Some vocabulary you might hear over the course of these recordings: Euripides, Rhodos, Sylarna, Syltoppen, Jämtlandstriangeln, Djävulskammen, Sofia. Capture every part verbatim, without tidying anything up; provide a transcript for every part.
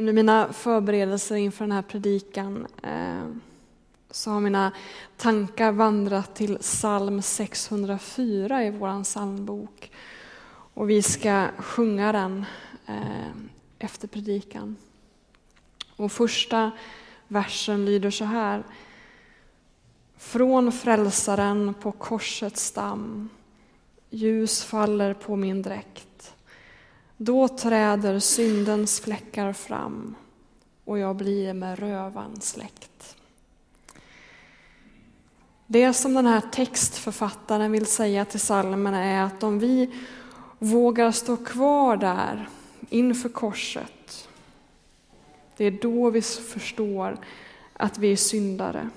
Under mina förberedelser inför den här predikan eh, så har mina tankar vandrat till psalm sexhundrafyra i våran psalmbok. Och vi ska sjunga den eh, efter predikan. Och första versen lyder så här. Från frälsaren på korsets stam, ljus faller på min dräkt. Då träder syndens fläckar fram och jag blir med rövan släkt. Det som den här textförfattaren vill säga till psalmerna är att om vi vågar stå kvar där inför korset, det är då vi förstår att vi är syndare.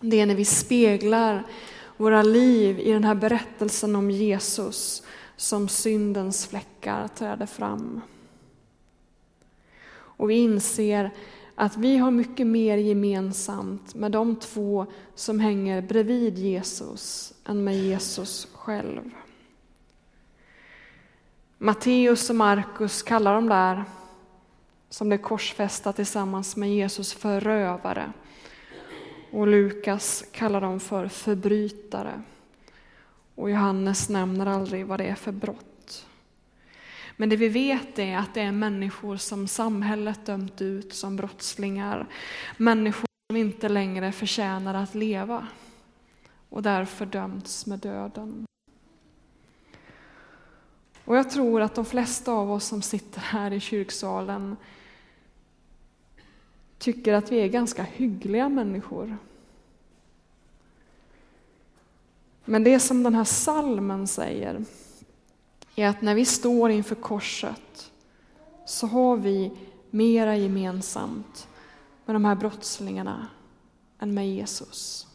Det är när vi speglar våra liv i den här berättelsen om Jesus som syndens fläckar träder fram. Och vi inser att vi har mycket mer gemensamt med de två som hänger bredvid Jesus än med Jesus själv. Matteus och Markus kallar de där som blev korsfästa tillsammans med Jesus för rövare. Och Lukas kallar dem för förbrytare. Och Johannes nämner aldrig vad det är för brott. Men det vi vet är att det är människor som samhället dömt ut som brottslingar. Människor som inte längre förtjänar att leva. Och därför dömts med döden. Och jag tror att de flesta av oss som sitter här i kyrksalen tycker att vi är ganska hyggliga människor. Men det som den här psalmen säger är att när vi står inför korset så har vi mera gemensamt med de här brottslingarna än med Jesus.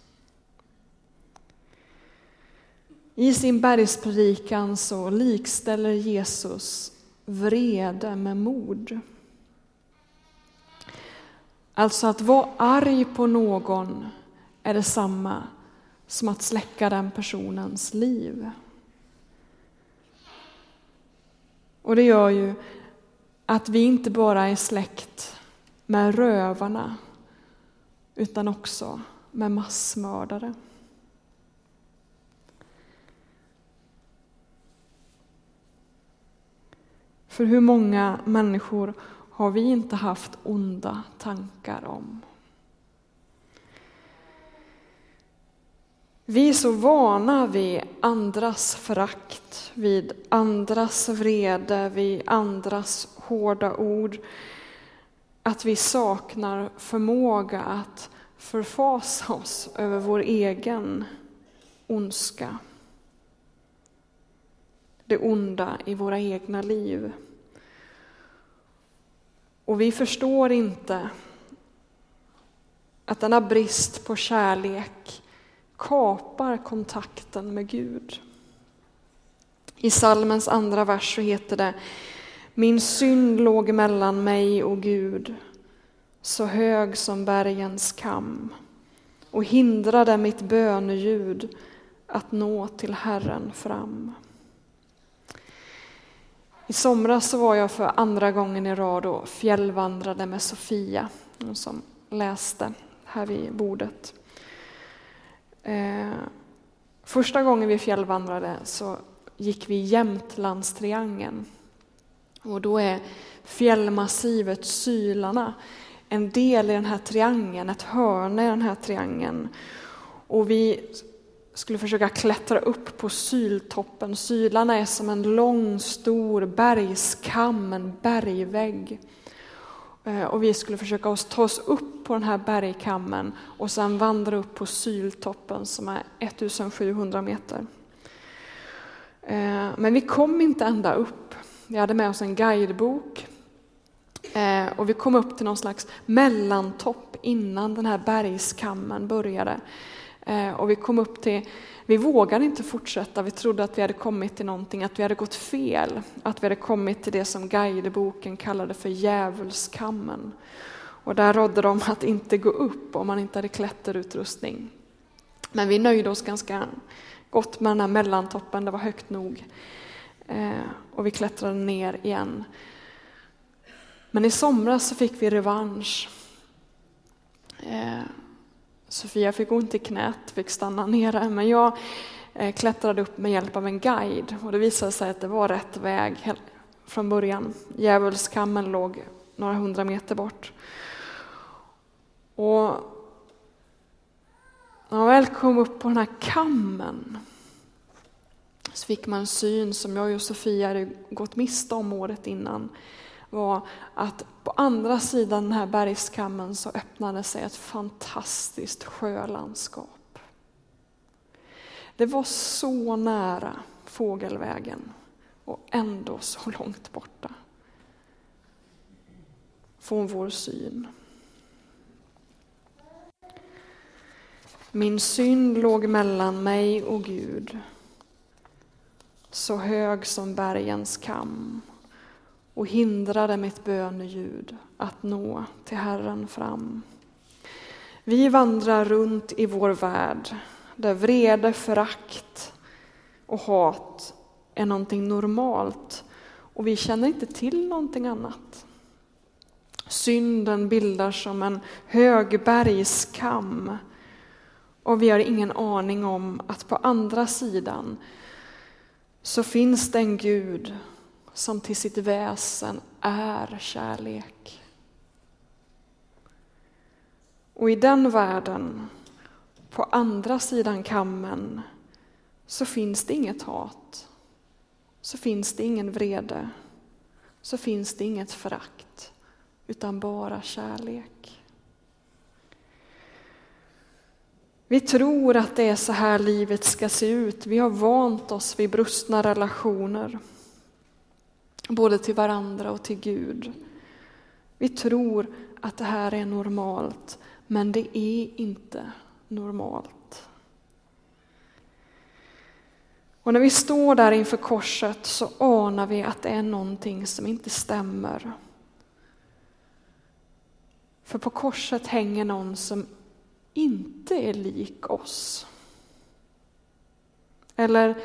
I sin bergspredikan så likställer Jesus vrede med mod. Alltså att vara arg på någon är detsamma som att släcka den personens liv. Och det gör ju att vi inte bara är släkt med rövarna utan också med massmördare. För hur många människor har vi inte haft onda tankar om? Vi är så vana vid andras förakt, vid andras vrede, vid andras hårda ord, att vi saknar förmåga att förfasa oss över vår egen ondska. Det onda i våra egna liv. Och vi förstår inte att denna brist på kärlek kapar kontakten med Gud. I psalmens andra vers så heter det: min synd låg mellan mig och Gud, så hög som bergens kam, och hindrade mitt böneljud att nå till Herren fram. I somras så var jag för andra gången i rad och fjällvandrade med Sofia, som läste här vid bordet. Eh, första gången vi fjällvandrade så gick vi i Jämtlandstriangeln. Och då är fjällmassivet Sylarna en del i den här triangeln, ett hörn i den här triangeln. Och vi skulle försöka klättra upp på Syltoppen. Sylarna är som en lång, stor bergskam, en bergvägg. Och vi skulle försöka ta oss upp på den här bergkammen och sedan vandra upp på Syltoppen som är sjuttonhundra meter. Men vi kom inte ända upp. Vi hade med oss en guidebok. Och vi kom upp till någon slags mellantopp innan den här bergskammen började. Och vi kom upp till, vi vågade inte fortsätta, vi trodde att vi hade kommit till någonting, att vi hade gått fel. Att vi hade kommit till det som guideboken kallade för Djävulskammen. Och där rådde de att inte gå upp om man inte hade klätterutrustning. Men vi nöjde oss ganska gott med den här mellantoppen, det var högt nog. Och vi klättrade ner igen. Men i somras så fick vi revansch. Eh, Sofia fick ont i knät, fick stanna nere. Men jag eh, klättrade upp med hjälp av en guide. Och det visade sig att det var rätt väg från början. Djävulskammen låg några hundra meter bort. Och när man väl kom upp på den här kammen så fick man en syn som jag och Sofia hade gått miste om året innan. Var att på andra sidan den här bergskammen så öppnade sig ett fantastiskt sjölandskap. Det var så nära fågelvägen och ändå så långt borta från vår syn. Min synd låg mellan mig och Gud, så hög som bergens kam, och hindrade mitt böneljud att nå till Herren fram. Vi vandrar runt i vår värld där vrede, förakt och hat är någonting normalt och vi känner inte till någonting annat. Synden bildar som en hög bergskam och vi har ingen aning om att på andra sidan så finns det en Gud som till sitt väsen är kärlek. Och i den världen, på andra sidan kammen, så finns det inget hat. Så finns det ingen vrede. Så finns det inget förakt, utan bara kärlek. Vi tror att det är så här livet ska se ut. Vi har vant oss vid brustna relationer. Både till varandra och till Gud. Vi tror att det här är normalt, men det är inte normalt. Och när vi står där inför korset så anar vi att det är någonting som inte stämmer. För på korset hänger någon som inte är lik oss. Eller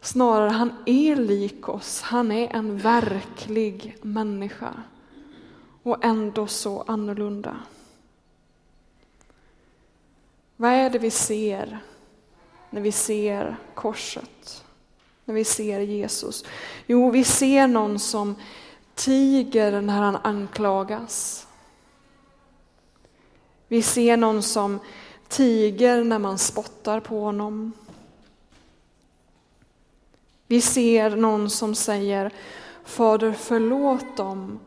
snarare, han är lik oss. Han är en verklig människa. Och ändå så annorlunda. Vad är det vi ser när vi ser korset? När vi ser Jesus? Jo, vi ser någon som tiger när han anklagas. Vi ser någon som tiger när man spottar på honom. Vi ser någon som säger, Fader förlåt dem,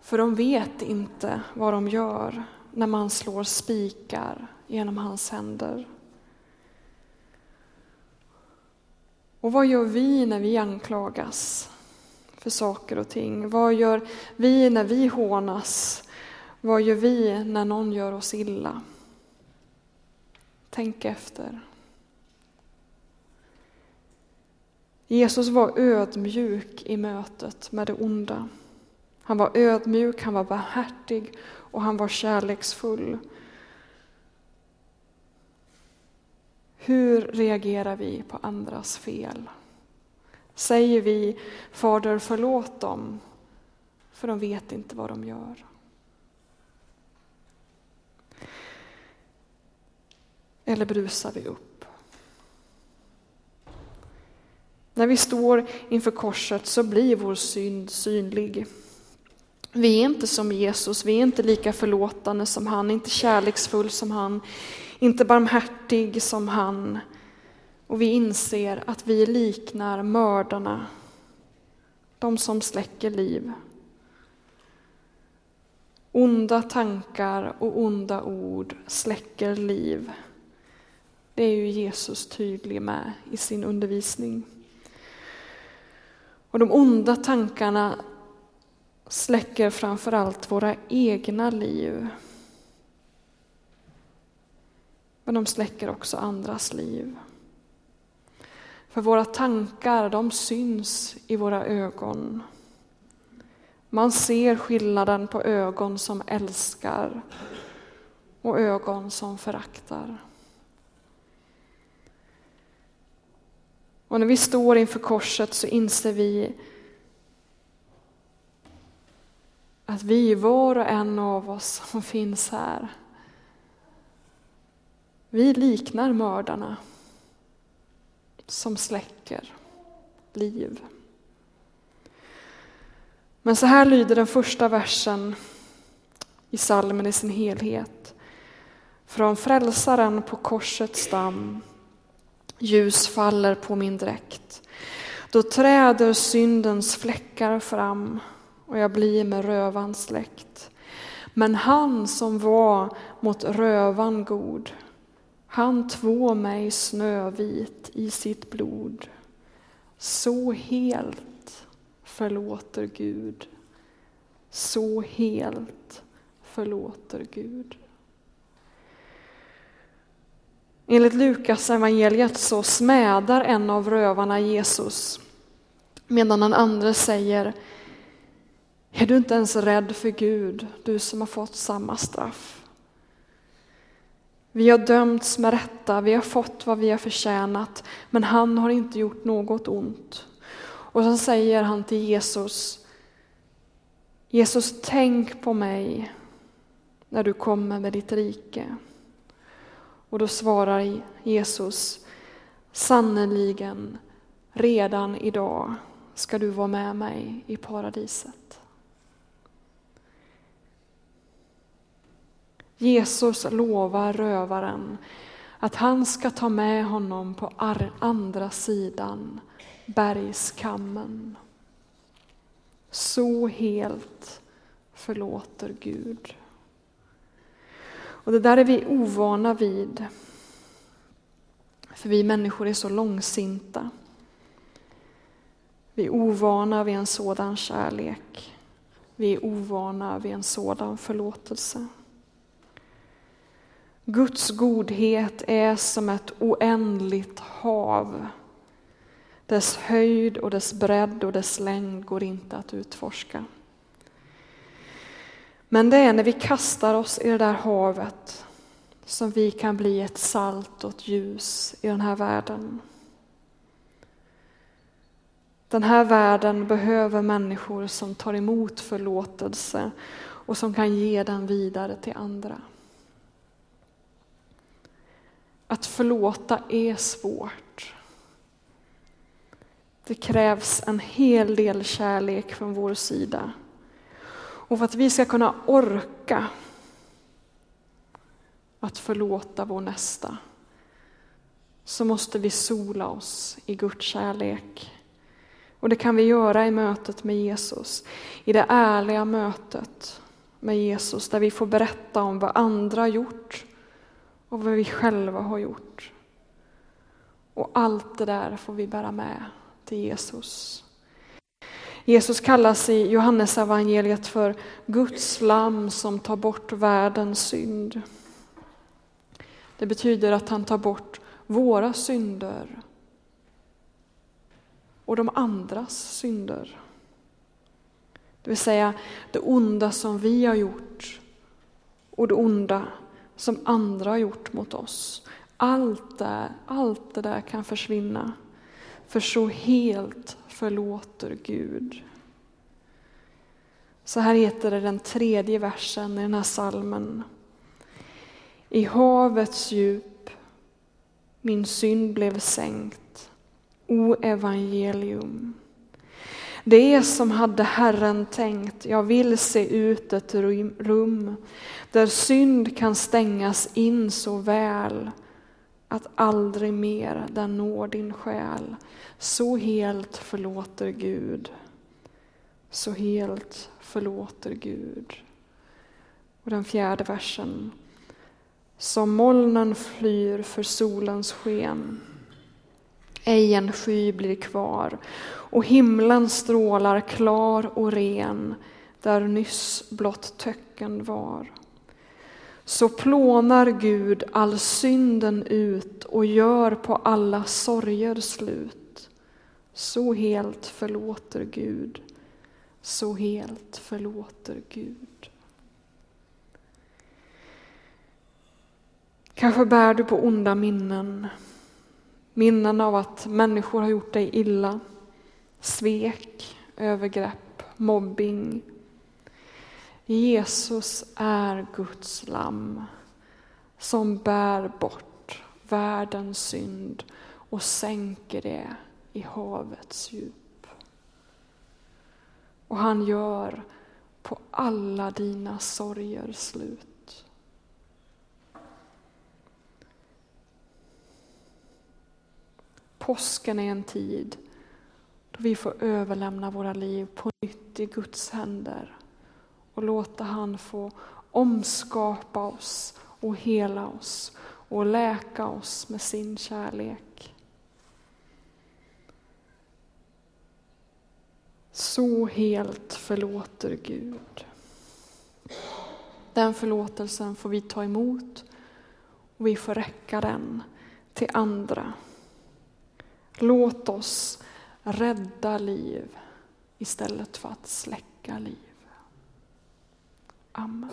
för de vet inte vad de gör när man slår spikar genom hans händer. Och vad gör vi när vi anklagas för saker och ting? Vad gör vi när vi hånas? Vad gör vi när någon gör oss illa? Tänk efter. Jesus var ödmjuk i mötet med det onda. Han var ödmjuk, han var barmhärtig och han var kärleksfull. Hur reagerar vi på andras fel? Säger vi, Fader förlåt dem, för de vet inte vad de gör. Eller brusar vi upp? När vi står inför korset så blir vår synd synlig. Vi är inte som Jesus, vi är inte lika förlåtande som han, inte kärleksfull som han, inte barmhärtig som han. Och vi inser att vi liknar mördarna, de som släcker liv. Onda tankar och onda ord släcker liv. Det är ju Jesus tydlig med i sin undervisning. Och de onda tankarna släcker framförallt våra egna liv. Men de släcker också andras liv. För våra tankar, de syns i våra ögon. Man ser skillnaden på ögon som älskar och ögon som föraktar. Och när vi står inför korset så inser vi Att vi, var och en av oss som finns här, vi liknar mördarna som släcker liv. Men så här lyder den första versen i psalmen i sin helhet. Från frälsaren på korsets stam, ljus faller på min dräkt. Då träder syndens fläckar fram och jag blir med rövan släkt. Men han som var mot rövan god, han två mig snövit i sitt blod. Så helt förlåter Gud, så helt förlåter Gud. Enligt Lukas evangeliet så smädar en av rövarna Jesus, medan den andra säger: är du inte ens rädd för Gud, du som har fått samma straff? Vi har dömts med rätta, vi har fått vad vi har förtjänat, men han har inte gjort något ont. Och så säger han till Jesus: Jesus, tänk på mig när du kommer med ditt rike. Och då svarar Jesus: sannerligen, redan idag ska du vara med mig i paradiset. Jesus lovar rövaren att han ska ta med honom på andra sidan bergskammen. Så helt förlåter Gud. Och det där är vi ovana vid. För vi människor är så långsinta. Vi är ovana vid en sådan kärlek. Vi är ovana vid en sådan förlåtelse. Guds godhet är som ett oändligt hav. Dess höjd och dess bredd och dess längd går inte att utforska. Men det är när vi kastar oss i det där havet som vi kan bli ett salt och ett ljus i den här världen. Den här världen behöver människor som tar emot förlåtelse och som kan ge den vidare till andra. Att förlåta är svårt. Det krävs en hel del kärlek från vår sida. Och för att vi ska kunna orka att förlåta vår nästa, så måste vi sola oss i Guds kärlek. Och det kan vi göra i mötet med Jesus. I det ärliga mötet med Jesus, där vi får berätta om vad andra har gjort och vad vi själva har gjort. Och allt det där får vi bära med till Jesus. Jesus kallas i Johannes evangeliet för Guds lamm som tar bort världens synd. Det betyder att han tar bort våra synder och de andras synder. Det vill säga det onda som vi har gjort och det onda som andra har gjort mot oss. Allt där, allt det där kan försvinna. För så helt förlåter Gud. Så här heter det den tredje versen i den här psalmen. I havets djup min synd blev sänkt, o evangelium. Det som hade Herren tänkt, jag vill se ut ett rum där synd kan stängas in så väl att aldrig mer den når din själ. Så helt förlåter Gud. Så helt förlåter Gud. Och den fjärde versen. Som molnen flyr för solens sken, ej en sky blir kvar. Och himlen strålar klar och ren, där nyss blott töcken var. Så plånar Gud all synden ut och gör på alla sorger slut. Så helt förlåter Gud, så helt förlåter Gud. Kanske bär du på onda minnen. Minnen av att människor har gjort dig illa. Svek, övergrepp, mobbing. Jesus är Guds lamm som bär bort världens synd och sänker det i havets djup. Och han gör på alla dina sorger slut. Påsken är en tid då vi får överlämna våra liv på nytt i Guds händer och låta han få omskapa oss och hela oss och läka oss med sin kärlek. Så helt förlåter Gud. Den förlåtelsen får vi ta emot och vi får räcka den till andra. Låt oss rädda liv istället för att släcka liv. Amen.